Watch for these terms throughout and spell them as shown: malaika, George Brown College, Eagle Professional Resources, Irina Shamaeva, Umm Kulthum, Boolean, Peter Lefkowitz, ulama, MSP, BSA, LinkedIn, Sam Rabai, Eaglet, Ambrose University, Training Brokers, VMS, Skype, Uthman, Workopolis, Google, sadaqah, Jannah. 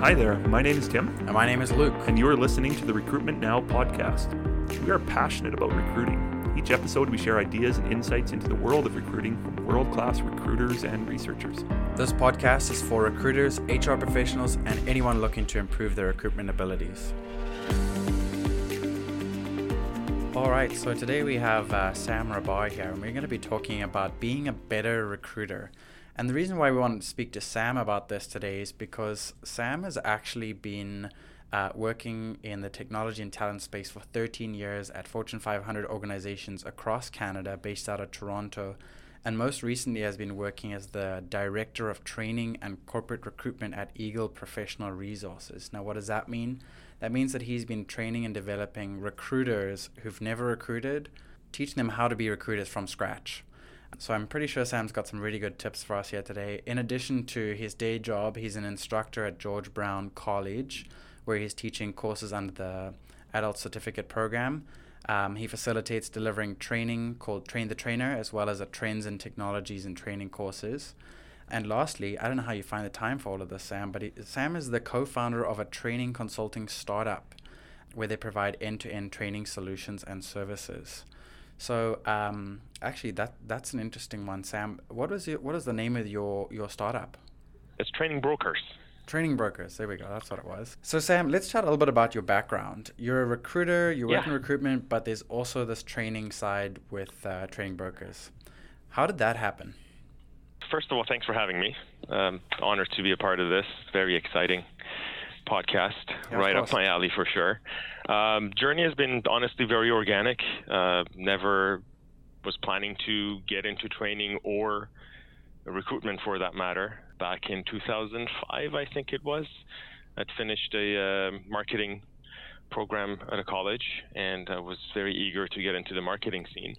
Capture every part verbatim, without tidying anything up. Hi there, my name is Tim. And my name is Luke. And you are listening to the Recruitment Now podcast. We are passionate about recruiting. Each episode we share ideas and insights into the world of recruiting from world-class recruiters and researchers. This podcast is for recruiters, H R professionals, and anyone looking to improve their recruitment abilities. All right, so today we have uh, Sam Rabai here, and we're going to be talking about being a better recruiter. And the reason why we want to speak to Sam about this today is because Sam has actually been uh, working in the technology and talent space for thirteen years at Fortune five hundred organizations across Canada, based out of Toronto, and most recently has been working as the Director of Training and Corporate Recruitment at Eagle Professional Resources. Now, what does that mean? That means that he's been training and developing recruiters who've never recruited, teaching them how to be recruiters from scratch. So I'm pretty sure Sam's got some really good tips for us here today. In addition to his day job, he's an instructor at George Brown College, where he's teaching courses under the Adult Certificate Program. Um, he facilitates delivering training called Train the Trainer, as well as a Trends in Technologies and Training courses. And lastly, I don't know how you find the time for all of this, Sam, but he, Sam is the co-founder of a training consulting startup where they provide end-to-end training solutions and services. So um, actually, that that's an interesting one, Sam. What is your, what is the name of your, your startup? It's Training Brokers. Training Brokers. There we go. That's what it was. So Sam, let's chat a little bit about your background. You're a recruiter. You work yeah. in recruitment, but there's also this training side with uh, Training Brokers. How did that happen? First of all, thanks for having me. Um, honored to be a part of this. Very exciting podcast, yeah, right up my alley for sure. Um, journey has been honestly very organic. Uh, never was planning to get into training or recruitment for that matter. Back in two thousand five, I think it was, I'd finished a uh, marketing program at a college, and I was very eager to get into the marketing scene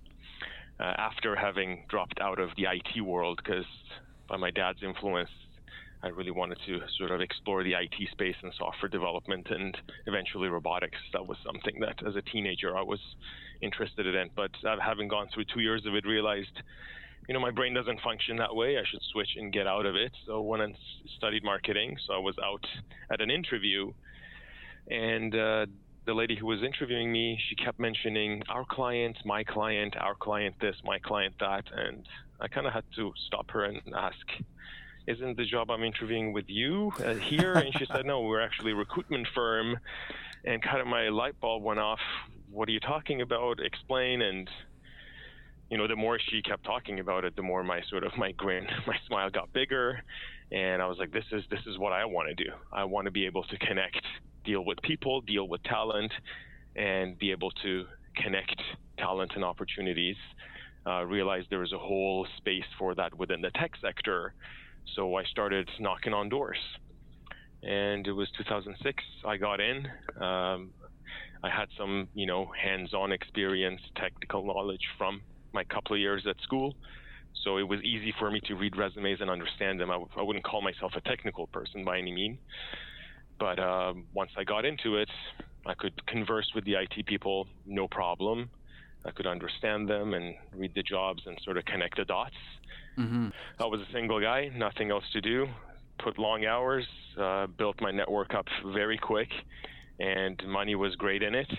uh, after having dropped out of the I T world because by my dad's influence, I really wanted to sort of explore the I T space and software development and eventually robotics. That was something that as a teenager I was interested in. But having gone through two years of it, realized, you know, my brain doesn't function that way. I should switch and get out of it. So when I studied marketing, so I was out at an interview, and uh, the lady who was interviewing me, she kept mentioning our client, my client, our client this, my client that. And I kind of had to stop her and ask, isn't the job I'm interviewing with you uh, here? And she said, no, we're actually a recruitment firm. And kind of my light bulb went off. What are you talking about? Explain. And, you know, the more she kept talking about it, the more my sort of my grin, my smile got bigger. And I was like, this is this is what I want to do. I want to be able to connect, deal with people, deal with talent, and be able to connect talent and opportunities. Uh, realized there was a whole space for that within the tech sector. So I started knocking on doors, and it was two thousand six. I got in. Um, I had some, you know, hands-on experience, technical knowledge from my couple of years at school. So it was easy for me to read resumes and understand them. I, w- I wouldn't call myself a technical person by any means, but um, once I got into it, I could converse with the I T people, no problem. I could understand them and read the jobs and sort of connect the dots. Mm-hmm. I was a single guy, nothing else to do, put long hours, uh, built my network up very quick, and money was great in it,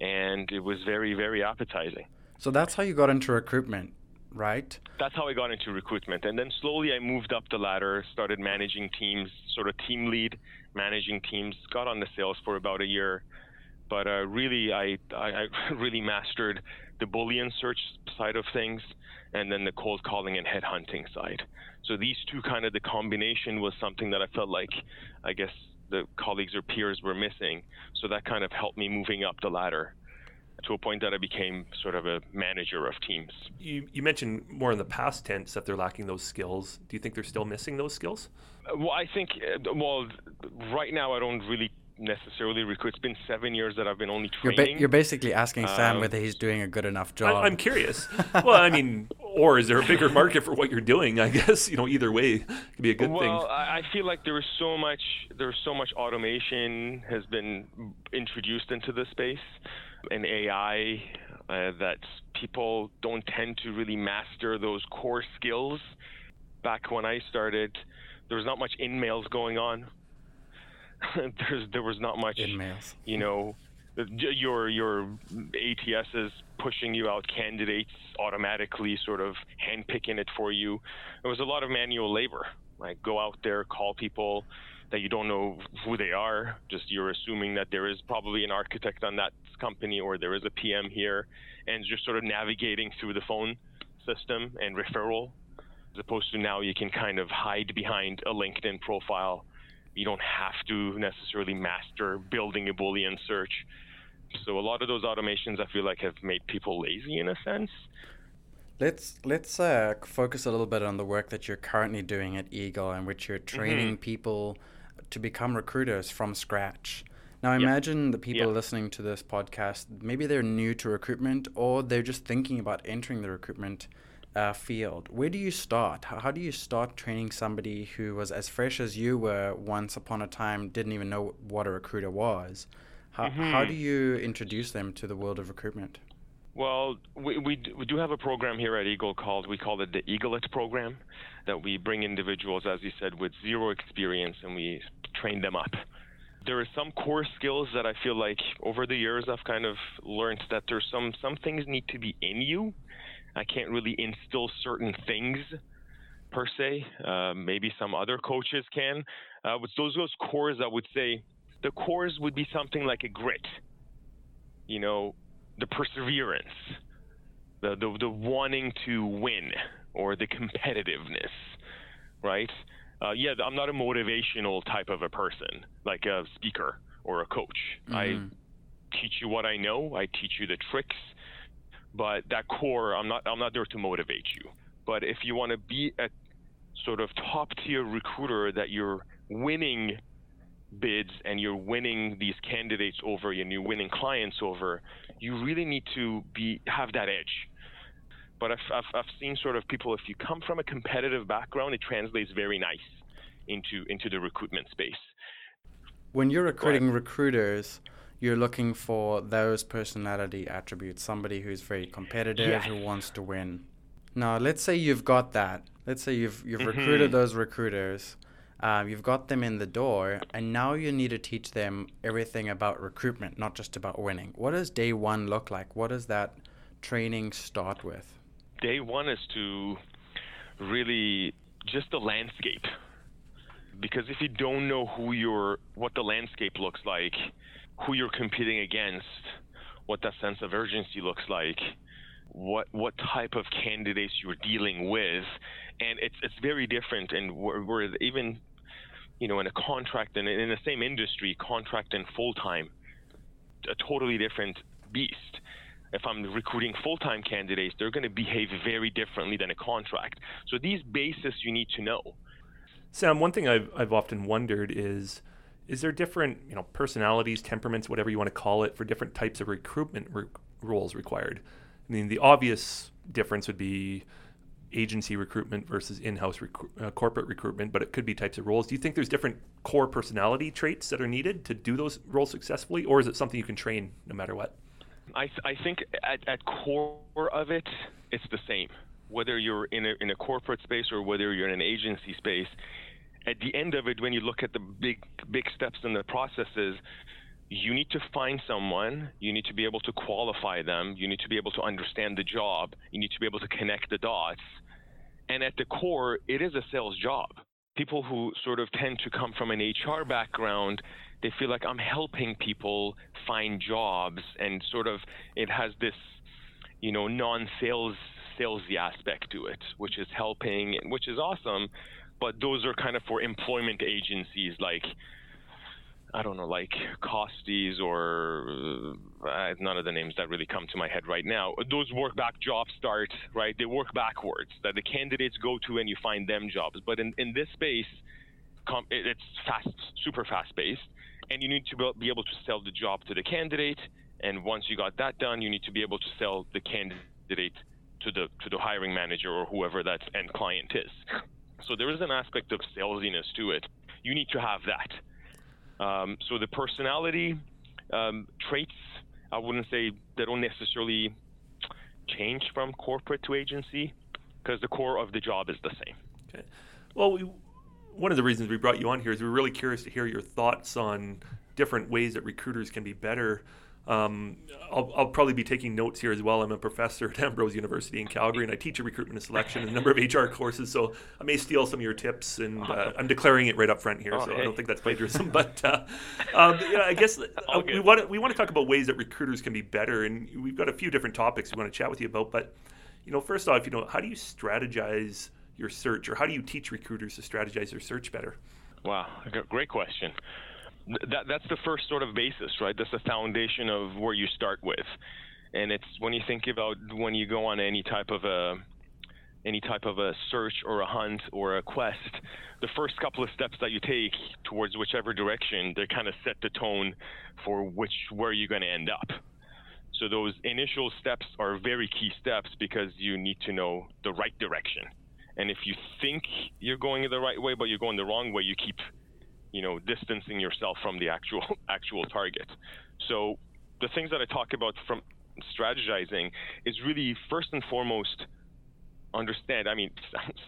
and it was very, very appetizing. So that's how you got into recruitment, right? That's how I got into recruitment, and then slowly I moved up the ladder, started managing teams, sort of team lead, managing teams, got on the sales for about a year. But uh, really, I, I really mastered the Boolean search side of things, and then the cold calling and headhunting side. So these two, kind of the combination, was something that I felt like, I guess, the colleagues or peers were missing. So that kind of helped me moving up the ladder to a point that I became sort of a manager of teams. You, you mentioned more in the past tense that they're lacking those skills. Do you think they're still missing those skills? Well, I think, well, right now I don't really necessarily recruit. It's been seven years that I've been only training. You're, ba- you're basically asking Sam um, whether he's doing a good enough job. I, I'm curious. Well, I mean, or is there a bigger market for what you're doing? I guess, you know, either way it could be a good well, thing. Well, I feel like there is so much, there's so much automation has been introduced into the space and A I uh, that people don't tend to really master those core skills. Back when I started, there was not much in-mails going on. there's there was not much, you know, your your A T Ss pushing you out candidates automatically, sort of handpicking it for you. There was a lot of manual labor, like go out there, call people that you don't know who they are. Just you're assuming that there is probably an architect on that company or there is a P M here, and just sort of navigating through the phone system and referral, as opposed to now you can kind of hide behind a LinkedIn profile. You don't have to necessarily master building a Boolean search. So a lot of those automations, I feel like, have made people lazy in a sense. Let's let's uh, focus a little bit on the work that you're currently doing at Eagle, in which you're training mm-hmm. people to become recruiters from scratch. Now, imagine yep. the people yep. listening to this podcast, maybe they're new to recruitment or they're just thinking about entering the recruitment Uh, field. Where do you start? How, how do you start training somebody who was as fresh as you were once upon a time, didn't even know what a recruiter was? How, mm-hmm. how do you introduce them to the world of recruitment? Well, we, we we do have a program here at Eagle called, we call it the Eaglet program, that we bring individuals, as you said, with zero experience and we train them up. There are some core skills that I feel like over the years I've kind of learned that there's some, some things need to be in you. I can't really instill certain things per se. Uh, maybe some other coaches can. Uh, but those those cores, I would say, the cores would be something like a grit, you know, the perseverance, the the, the wanting to win, or the competitiveness, right? Uh, yeah, I'm not a motivational type of a person, like a speaker or a coach. Mm-hmm. I teach you what I know. I teach you the tricks. But that core, I'm not I'm not there to motivate you. But if you want to be a sort of top tier recruiter that you're winning bids and you're winning these candidates over and you're winning clients over, you really need to be have that edge. But I've, I've, I've seen sort of people, if you come from a competitive background, it translates very nice into into the recruitment space. When you're recruiting but, recruiters, you're looking for those personality attributes, somebody who's very competitive, yes. who wants to win. Now, let's say you've got that. Let's say you've you've mm-hmm. recruited those recruiters. Um, you've got them in the door, and now you need to teach them everything about recruitment, not just about winning. What does day one look like? What does that training start with? Day one is to really just the landscape. Because if you don't know who your what the landscape looks like, who you're competing against, what that sense of urgency looks like, what what type of candidates you're dealing with, and it's it's very different. And we're, we're even, you know, in a contract and in the same industry, contract and full time, a totally different beast. If I'm recruiting full time candidates, they're going to behave very differently than a contract. So these bases you need to know. Sam, one thing I've I've often wondered is. Is there different, you know, personalities, temperaments, whatever you want to call it, for different types of recruitment re- roles required? I mean, the obvious difference would be agency recruitment versus in-house rec- uh, corporate recruitment, but it could be types of roles. Do you think there's different core personality traits that are needed to do those roles successfully, or is it something you can train no matter what? I th- I think at, at core of it, it's the same. Whether you're in a, in a corporate space or whether you're in an agency space, at the end of it, when you look at the big big steps in the processes, you need to find someone, you need to be able to qualify them, you need to be able to understand the job, you need to be able to connect the dots. And at the core, it is a sales job. People who sort of tend to come from an H R background, they feel like I'm helping people find jobs, and sort of it has this, you know, non-sales salesy aspect to it, which is helping, which is awesome. But those are kind of for employment agencies like, I don't know, like Costis or uh, none of the names that really come to my head right now. Those work back job start, right? They work backwards, that the candidates go to and you find them jobs. But in, in this space, com- it's fast, super fast paced. And you need to be able to sell the job to the candidate. And once you got that done, you need to be able to sell the candidate to the to the hiring manager or whoever that end client is. So there is an aspect of salesiness to it. You need to have that. Um, so the personality um, traits, I wouldn't say they don't necessarily change from corporate to agency because the core of the job is the same. Okay. Well, we, one of the reasons we brought you on here is we're really curious to hear your thoughts on different ways that recruiters can be better. Um, I'll, I'll probably be taking notes here as well. I'm a professor at Ambrose University in Calgary, and I teach a recruitment and selection and a number of H R courses, so I may steal some of your tips, and uh, I'm declaring it right up front here, oh, so hey. I don't think that's plagiarism, but uh, uh, yeah, I guess uh, we want to we want to talk about ways that recruiters can be better, and we've got a few different topics we want to chat with you about, but you know, first off, you know, how do you strategize your search, or how do you teach recruiters to strategize their search better? Wow, great question. That, that's the first sort of basis, right? That's the foundation of where you start with. And it's when you think about when you go on any type of a any type of a search or a hunt or a quest, the first couple of steps that you take towards whichever direction, they kind of set the tone for which where you're going to end up. So those initial steps are very key steps because you need to know the right direction. And if you think you're going the right way, but you're going the wrong way, you keep you know, distancing yourself from the actual actual target. So the things that I talk about from strategizing is really first and foremost, understand, I mean,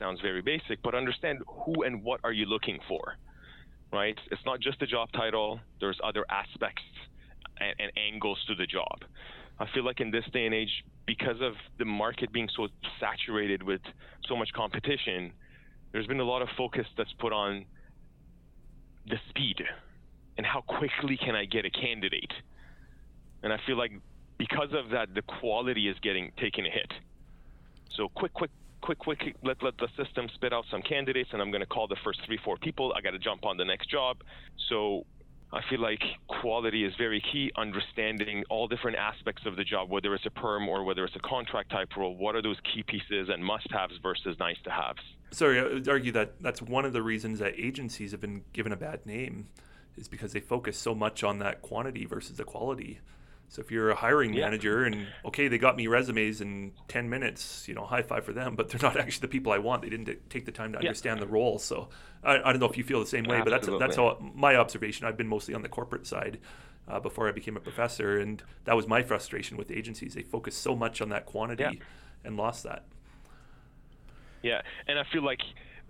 sounds very basic, but understand who and what are you looking for, right? It's not just the job title, there's other aspects and, and angles to the job. I feel like in this day and age, because of the market being so saturated with so much competition, there's been a lot of focus that's put on the speed and how quickly can I get a candidate. And I feel like because of that, the quality is getting taken a hit. So quick, quick, quick, quick, let, let the system spit out some candidates and I'm gonna call the first three, four people. I gotta jump on the next job. So I feel like quality is very key, understanding all different aspects of the job, whether it's a perm or whether it's a contract type role, what are those key pieces and must-haves versus nice-to-haves? Sorry, I would argue that that's one of the reasons that agencies have been given a bad name is because they focus so much on that quantity versus the quality. So if you're a hiring yeah. manager and, okay, they got me resumes in ten minutes, you know, high five for them, but they're not actually the people I want. They didn't take the time to yeah. understand the role. So I, I don't know if you feel the same way, Absolutely. But that's that's how my observation. I've been mostly on the corporate side uh, before I became a professor, and that was my frustration with agencies. They focused so much on that quantity yeah. and lost that. Yeah, and I feel like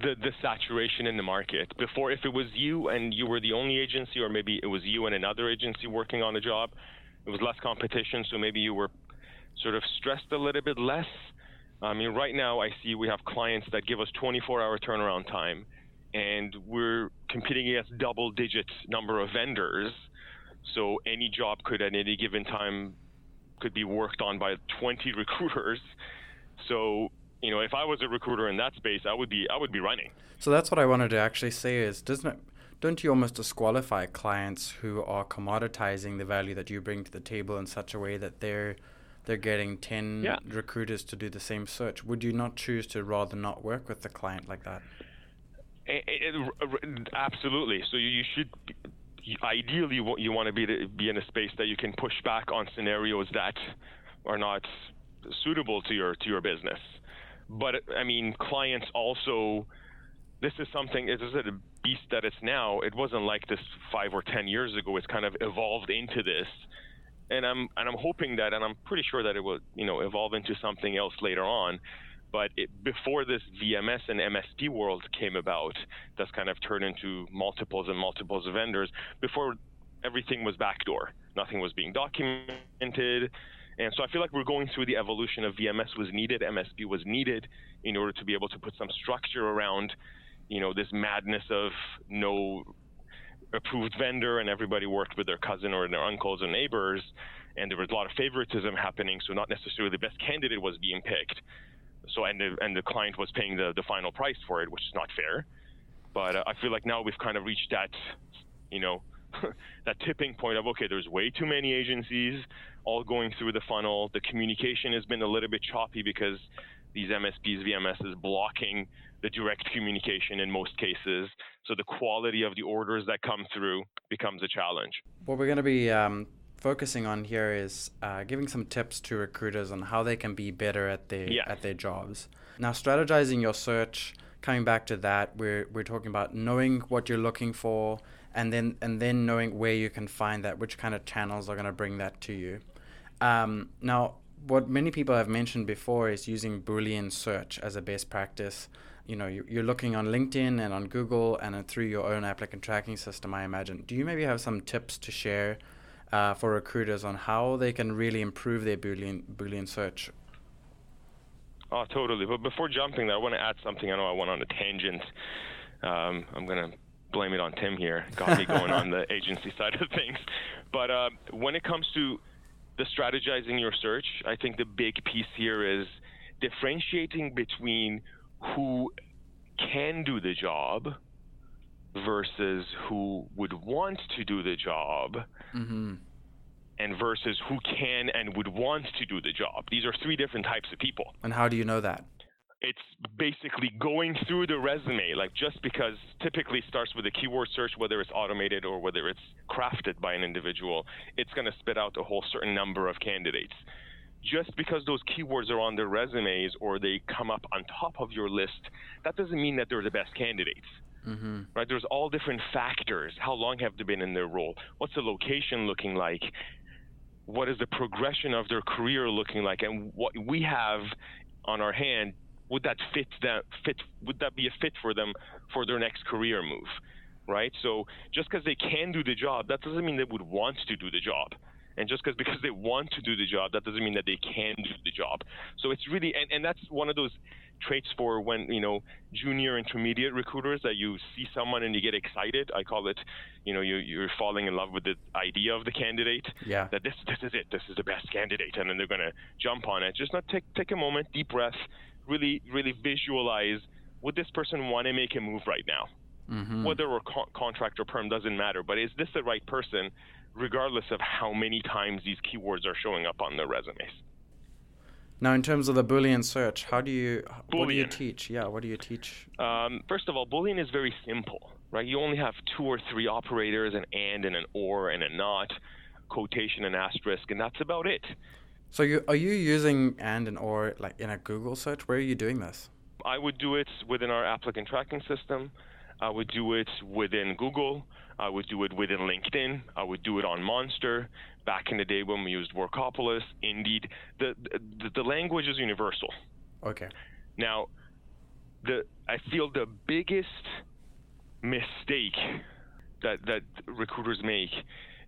the, the saturation in the market, before if it was you and you were the only agency or maybe it was you and another agency working on a job, it was less competition, so maybe you were sort of stressed a little bit less. I mean, right now I see we have clients that give us twenty-four hour turnaround time, and we're competing against double-digit number of vendors. So any job could at any given time could be worked on by twenty recruiters. So you know, if I was a recruiter in that space, I would be I would be running. So that's what I wanted to actually say is, doesn't it? Don't you almost disqualify clients who are commoditizing the value that you bring to the table in such a way that they're they're getting ten yeah. recruiters to do the same search? Would you not choose to rather not work with the client like that? It, it, it, absolutely. So you, you should ideally what you want to be to be in a space that you can push back on scenarios that are not suitable to your to your business. But I mean, clients also. This is something, is it a beast that it's now? It wasn't like this five or ten years ago. It's kind of evolved into this, and I'm and I'm hoping that, and I'm pretty sure that it will, you know, evolve into something else later on. But it, before this V M S and M S P world came about, that's kind of turned into multiples and multiples of vendors. Before, everything was backdoor. Nothing was being documented. And so I feel like we're going through the evolution of V M S was needed, M S P was needed in order to be able to put some structure around you know, this madness of no approved vendor and everybody worked with their cousin or their uncles or neighbors. And there was a lot of favoritism happening. So not necessarily the best candidate was being picked. So, and the, and the client was paying the, the final price for it, which is not fair. But uh, I feel like now we've kind of reached that, you know, that tipping point of, okay, there's way too many agencies all going through the funnel. The communication has been a little bit choppy because these M S Ps, V M Ss blocking the direct communication in most cases. So the quality of the orders that come through becomes a challenge. What we're going to be um, focusing on here is uh, giving some tips to recruiters on how they can be better at their yeah. at their jobs. Now, strategizing your search, coming back to that, we're we're talking about knowing what you're looking for and then and then knowing where you can find that, which kind of channels are going to bring that to you. Um, now, what many people have mentioned before is using Boolean search as a best practice. you know, you're looking on LinkedIn and on Google and through your own applicant tracking system, I imagine. Do you maybe have some tips to share uh, for recruiters on how they can really improve their Boolean Boolean search? Oh, totally. But before jumping there, I want to add something. I know I went on a tangent. Um, I'm going to blame it on Tim here. Got me going on the agency side of things. But uh, when it comes to the strategizing your search, I think the big piece here is differentiating between who can do the job versus who would want to do the job. Mm-hmm. And versus who can and would want to do the job. These are three different types of people. And how do you know that? It's basically going through the resume, like just because typically starts with a keyword search, whether it's automated or whether it's crafted by an individual, it's going to spit out a whole certain number of candidates. Just because those keywords are on their resumes or they come up on top of your list, that doesn't mean that they're the best candidates. Mm-hmm. Right? There's all different factors. How long have they been in their role? What's the location looking like? What is the progression of their career looking like, and what we have on our hand, would that fit that fit would that be a fit for them for their next career move, right? So just because they can do the job, that doesn't mean they would want to do the job. And just because because they want to do the job, that doesn't mean that they can do the job. So it's really, and, and that's one of those traits for when, you know, junior intermediate recruiters, that you see someone and you get excited. I call it, you know, you, you're falling in love with the idea of the candidate. Yeah. That this this is it. This is the best candidate. And then they're going to jump on it. Just not take take a moment, deep breath, really, really visualize, would this person want to make a move right now? Mm-hmm. Whether or co- contract or perm doesn't matter. But is this the right person, regardless of how many times these keywords are showing up on their resumes? Now, in terms of the Boolean search, how do you, Boolean. what do you teach? Yeah, what do you teach? Um, first of all, Boolean is very simple, right? You only have two or three operators, an and and an or and a not, quotation and asterisk, and that's about it. So you, are you using and and or like in a Google search? Where are you doing this? I would do it within our applicant tracking system. I would do it within Google. I would do it within LinkedIn. I would do it on Monster. Back in the day when we used Workopolis, Indeed, the the, the language is universal. Okay. Now, the I feel the biggest mistake that that recruiters make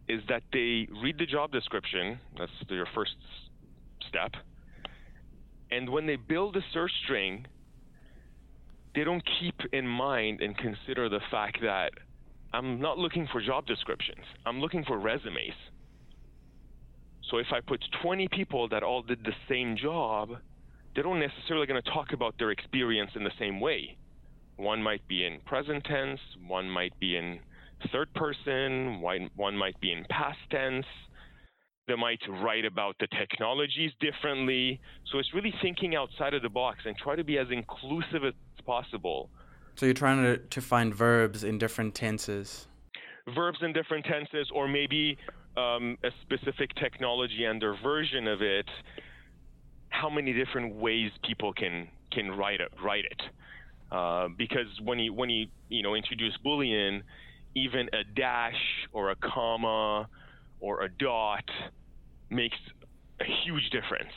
is that they read the job description. That's their first step. And when they build a search string, they don't keep in mind and consider the fact that I'm not looking for job descriptions. I'm looking for resumes. So if I put twenty people that all did the same job, they don't necessarily going to talk about their experience in the same way. One might be in present tense, one might be in third person, one might be in past tense. They might write about the technologies differently. So it's really thinking outside of the box and try to be as inclusive as possible. So you're trying to, to find verbs in different tenses. Verbs in different tenses, or maybe um, a specific technology and their version of it. How many different ways people can can write it? Write it, uh, because when you when you you know introduce Boolean, even a dash or a comma or a dot makes a huge difference.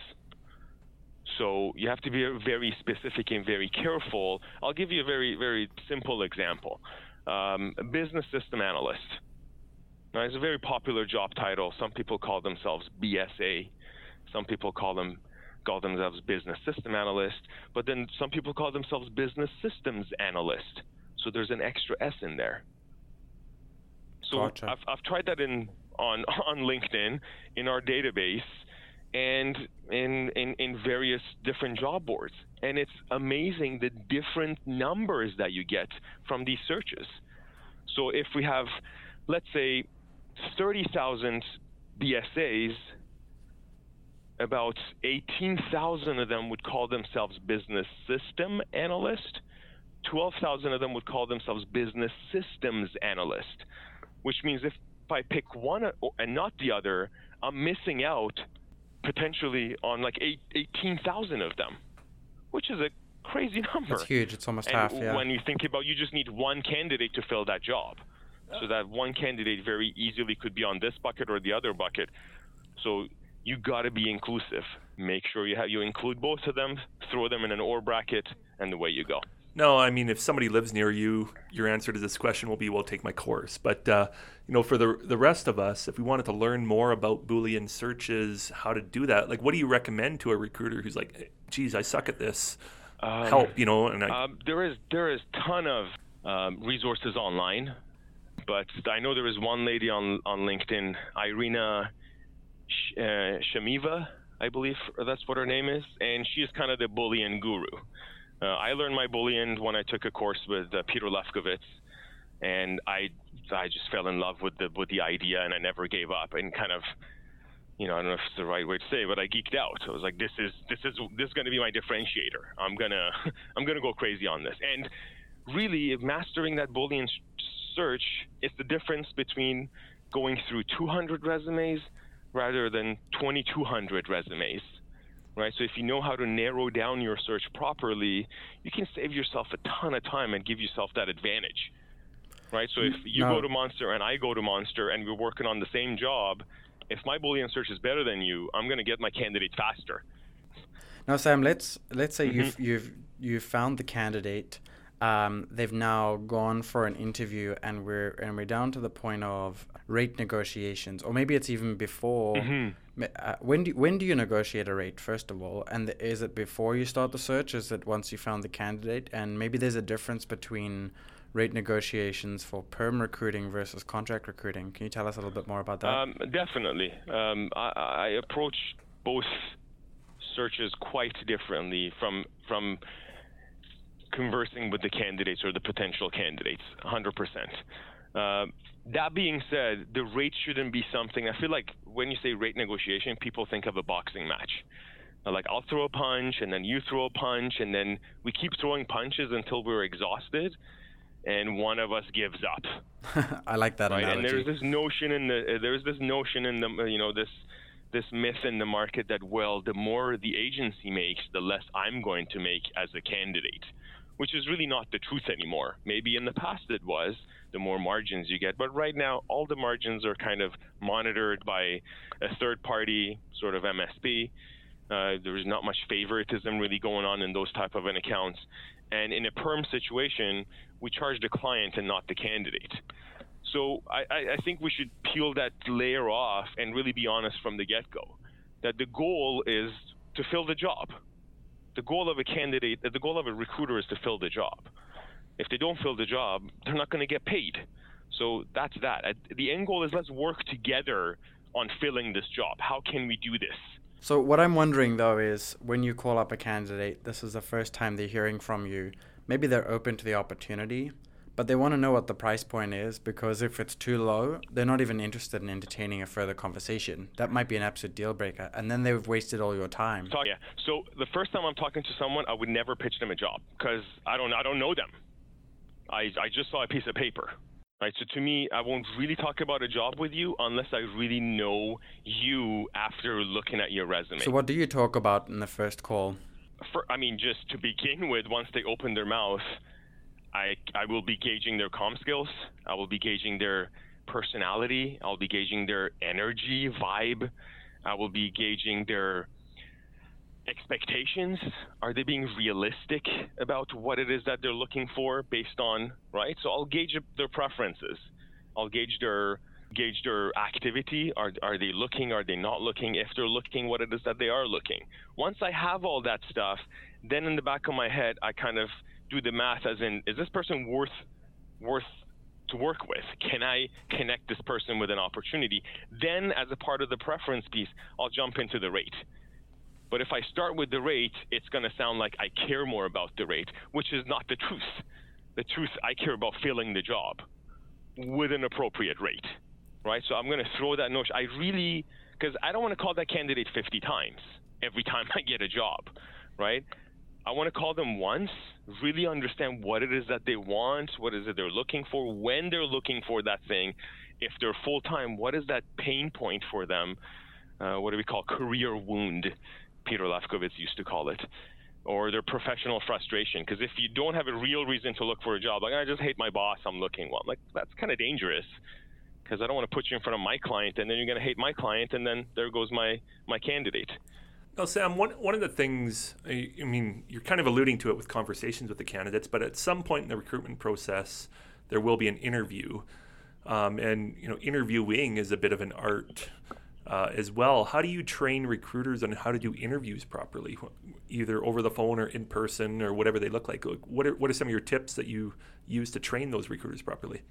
So you have to be very specific and very careful. I'll give you a very, very simple example. Um, a business system analyst. Now, it's a very popular job title. Some people call themselves B S A. Some people call them call themselves business system analyst. But then some people call themselves business systems analyst. So there's an extra S in there. So gotcha. I've, I've tried that in on on LinkedIn, in our database, and in, in in various different job boards. And it's amazing the different numbers that you get from these searches. So if we have, let's say, thirty thousand B S As, about eighteen thousand of them would call themselves business system analyst, twelve thousand of them would call themselves business systems analyst, which means if I pick one and not the other, I'm missing out potentially on like eighteen thousand of them, which is a crazy number. It's huge. It's almost and half. Yeah. When you think about, you just need one candidate to fill that job. So that one candidate very easily could be on this bucket or the other bucket. So you got to be inclusive. Make sure you have, you include both of them, throw them in an or bracket, and away you go. No, I mean, if somebody lives near you, your answer to this question will be, well, take my course. But, uh, you know, for the the rest of us, if we wanted to learn more about Boolean searches, how to do that, like, what do you recommend to a recruiter who's like, geez, I suck at this, um, help, you know? And I... um, there is there is ton of um, resources online, but I know there is one lady on, on LinkedIn, Irina Sh- uh, Shamaeva, I believe that's what her name is, and she is kind of the Boolean guru. Uh, I learned my Boolean when I took a course with uh, Peter Lefkowitz, and I I just fell in love with the with the idea, and I never gave up. And kind of, you know, I don't know if it's the right way to say, but I geeked out. I was like, this is this is this is going to be my differentiator. I'm gonna I'm gonna go crazy on this. And really, mastering that Boolean search is the difference between going through two hundred resumes rather than twenty-two hundred resumes. Right, so if you know how to narrow down your search properly, you can save yourself a ton of time and give yourself that advantage. Right, so if you no. go to Monster and I go to Monster and we're working on the same job, if my Boolean search is better than you, I'm going to get my candidate faster. Now, Sam, let's let's say mm-hmm. you've you've you've found the candidate. Um, they've now gone for an interview, and we're and we're down to the point of rate negotiations, or maybe it's even before. Mm-hmm. Uh, when do when do you negotiate a rate, first of all? And the, is it before you start the search? Is it once you found the candidate? And maybe there's a difference between rate negotiations for perm recruiting versus contract recruiting. Can you tell us a little bit more about that? Um, definitely. Um, I, I approach both searches quite differently from from. conversing with the candidates or the potential candidates, one hundred percent. Uh, that being said, the rate shouldn't be something, I feel like when you say rate negotiation, people think of a boxing match. Uh, like I'll throw a punch and then you throw a punch and then we keep throwing punches until we're exhausted and one of us gives up. I like that right? analogy. And there's this notion in the, uh, there's this notion in the, you know, this, this myth in the market that, well, the more the agency makes, the less I'm going to make as a candidate. Which is really not the truth anymore. Maybe in the past it was, the more margins you get, but right now all the margins are kind of monitored by a third party, sort of M S P. Uh, there's not much favoritism really going on in those type of an accounts. And in a perm situation, we charge the client and not the candidate. So I, I think we should peel that layer off and really be honest from the get-go, that the goal is to fill the job. The goal of a candidate, the goal of a recruiter is to fill the job. If they don't fill the job, they're not going to get paid. So that's that. The end goal is let's work together on filling this job. How can we do this? So what I'm wondering, though, is when you call up a candidate, this is the first time they're hearing from you. Maybe they're open to the opportunity, but they want to know what the price point is, because if it's too low, they're not even interested in entertaining a further conversation. That might be an absolute deal breaker, and then they've wasted all your time. So, yeah. So the first time I'm talking to someone, I would never pitch them a job because I don't I don't know them. I, I just saw a piece of paper. Right? So to me, I won't really talk about a job with you unless I really know you after looking at your resume. So what do you talk about in the first call? For, I mean, just to begin with, once they open their mouth, I, I will be gauging their comm skills. I will be gauging their personality. I'll be gauging their energy, vibe. I will be gauging their expectations. Are they being realistic about what it is that they're looking for based on, right? So I'll gauge their preferences. I'll gauge their gauge their activity. Are, are they looking? Are they not looking? If they're looking, what it is that they are looking. Once I have all that stuff, then in the back of my head, I kind of do the math as in, is this person worth worth to work with? Can I connect this person with an opportunity? Then as a part of the preference piece, I'll jump into the rate. But if I start with the rate, it's going to sound like I care more about the rate, which is not the truth. The truth, I care about filling the job with an appropriate rate, right? So I'm going to throw that notion. I really, because I don't want to call that candidate fifty times every time I get a job, right? I want to call them once, really understand what it is that they want, what is it they're looking for, when they're looking for that thing. If they're full-time, what is that pain point for them? Uh, what do we call career wound, Peter Lefkowitz used to call it, or their professional frustration. Because if you don't have a real reason to look for a job, like, I just hate my boss, I'm looking one. Like, that's kind of dangerous because I don't want to put you in front of my client, and then you're going to hate my client, and then there goes my, my candidate. Now, Sam, one, one of the things, I, I mean, you're kind of alluding to it with conversations with the candidates, but at some point in the recruitment process, there will be an interview. Um, and, you know, interviewing is a bit of an art uh, as well. How do you train recruiters on how to do interviews properly, either over the phone or in person or whatever they look like? What are, what are some of your tips that you use to train those recruiters properly?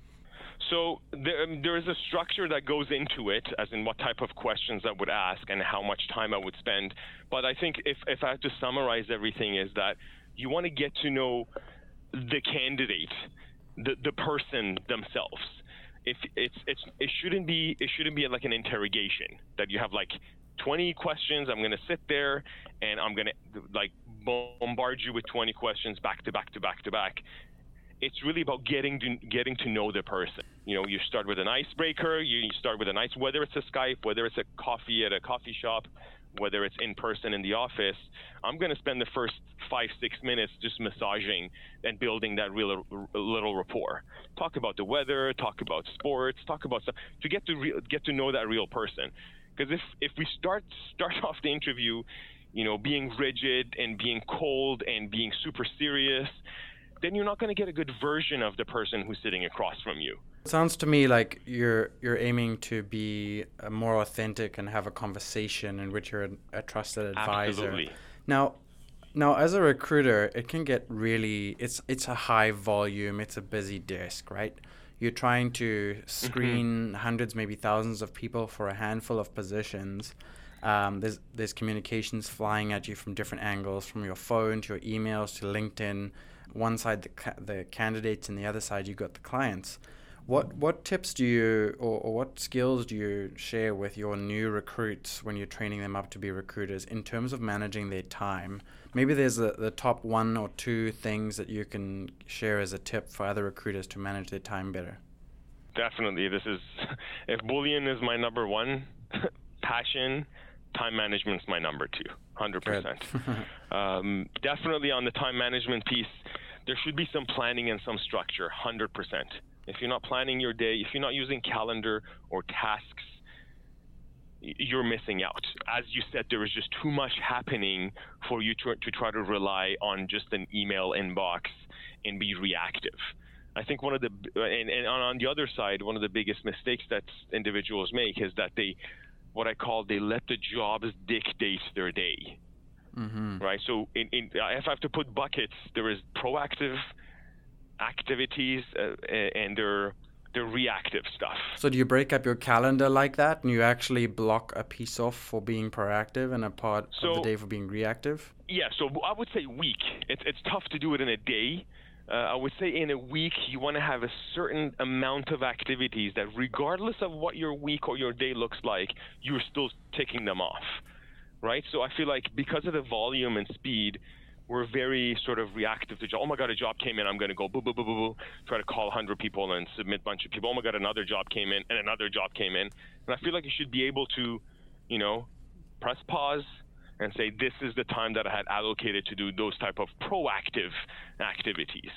So there, um, there is a structure that goes into it, as in what type of questions I would ask and how much time I would spend. But I think if, if I had to summarize everything is that you want to get to know the candidate, the, the person themselves. If it's, it's, it shouldn't be, it shouldn't be like an interrogation that you have like twenty questions. I'm going to sit there and I'm going to like bombard you with twenty questions back to back to back to back. It's really about getting to, getting to know the person. You know, you start with an icebreaker, you start with a nice, whether it's a Skype, whether it's a coffee at a coffee shop, whether it's in person in the office, I'm going to spend the first five, six minutes just massaging and building that real little rapport. Talk about the weather, talk about sports, talk about stuff to get to re- get to know that real person. Because if, if we start start off the interview, you know, being rigid and being cold and being super serious, then you're not going to get a good version of the person who's sitting across from you. It sounds to me like you're you're aiming to be more authentic and have a conversation in which you're a, a trusted advisor. Absolutely. Now, now as a recruiter, it can get really, it's it's a high volume, it's a busy desk, right? You're trying to screen mm-hmm. hundreds, maybe thousands of people for a handful of positions. Um, there's there's communications flying at you from different angles, from your phone to your emails to LinkedIn. One side the ca- the candidates, and the other side you got the clients. What what tips do you or, or what skills do you share with your new recruits when you're training them up to be recruiters in terms of managing their time? Maybe there's a, the top one or two things that you can share as a tip for other recruiters to manage their time better. Definitely, this is if Boolean is my number one, passion. Time management's my number two, one hundred percent. um, definitely on the time management piece, there should be some planning and some structure, one hundred percent. If you're not planning your day, if you're not using calendar or tasks, you're missing out. As you said, there is just too much happening for you to, to try to rely on just an email inbox and be reactive. I think one of the, and, and on the other side, one of the biggest mistakes that individuals make is that they, what I call they let the jobs dictate their day, mm-hmm. right? So in, in, if I have to put buckets, there is proactive activities uh, and their their reactive stuff. So do you break up your calendar like that and you actually block a piece off for being proactive and a part so, of the day for being reactive? Yeah, so I would say week. It's, it's tough to do it in a day. Uh, I would say in a week, you want to have a certain amount of activities that regardless of what your week or your day looks like, you're still ticking them off, right? So I feel like because of the volume and speed, we're very sort of reactive to job. Oh my God, a job came in. I'm going to go boo, boo, boo, boo, boo, try to call one hundred people and submit a bunch of people. Oh my God, another job came in and another job came in. And I feel like you should be able to, you know, press pause and say, this is the time that I had allocated to do those type of proactive activities,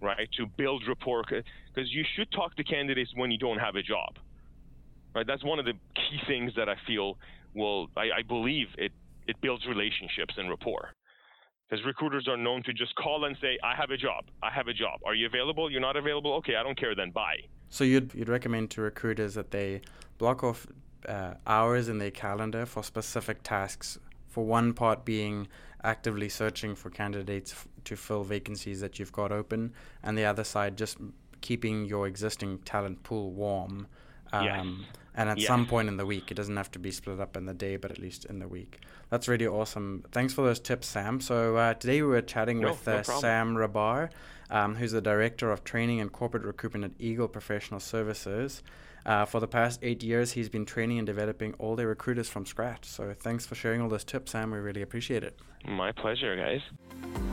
right? To build rapport, because you should talk to candidates when you don't have a job, right? That's one of the key things that I feel will, I, I believe it, it builds relationships and rapport. Because recruiters are known to just call and say, I have a job, I have a job. Are you available? You're not available? Okay, I don't care, then bye. So you'd you'd recommend to recruiters that they block off uh, hours in their calendar for specific tasks, for one part being actively searching for candidates f- to fill vacancies that you've got open, and the other side just keeping your existing talent pool warm. Um, yes. And at yes. some point in the week, it doesn't have to be split up in the day, but at least in the week. That's really awesome. Thanks for those tips, Sam. So uh, today we were chatting no, with uh, no Sam Rabai, um, who's the Director of Training and Corporate Recruitment at Eagle Professional Services. Uh, for the past eight years, he's been training and developing all their recruiters from scratch. So thanks for sharing all those tips, Sam. We really appreciate it. My pleasure, guys.